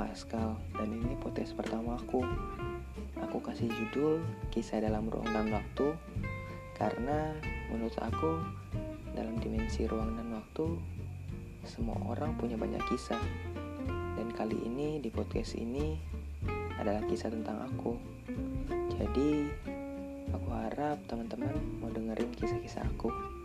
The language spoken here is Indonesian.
Faskal, dan ini podcast pertama aku. Aku kasih judul Kisah dalam Ruang dan Waktu, karena menurut aku dalam dimensi ruang dan waktu semua orang punya banyak kisah. Dan kali ini di podcast ini adalah kisah tentang aku. Jadi aku harap teman-teman mau dengerin kisah-kisah aku.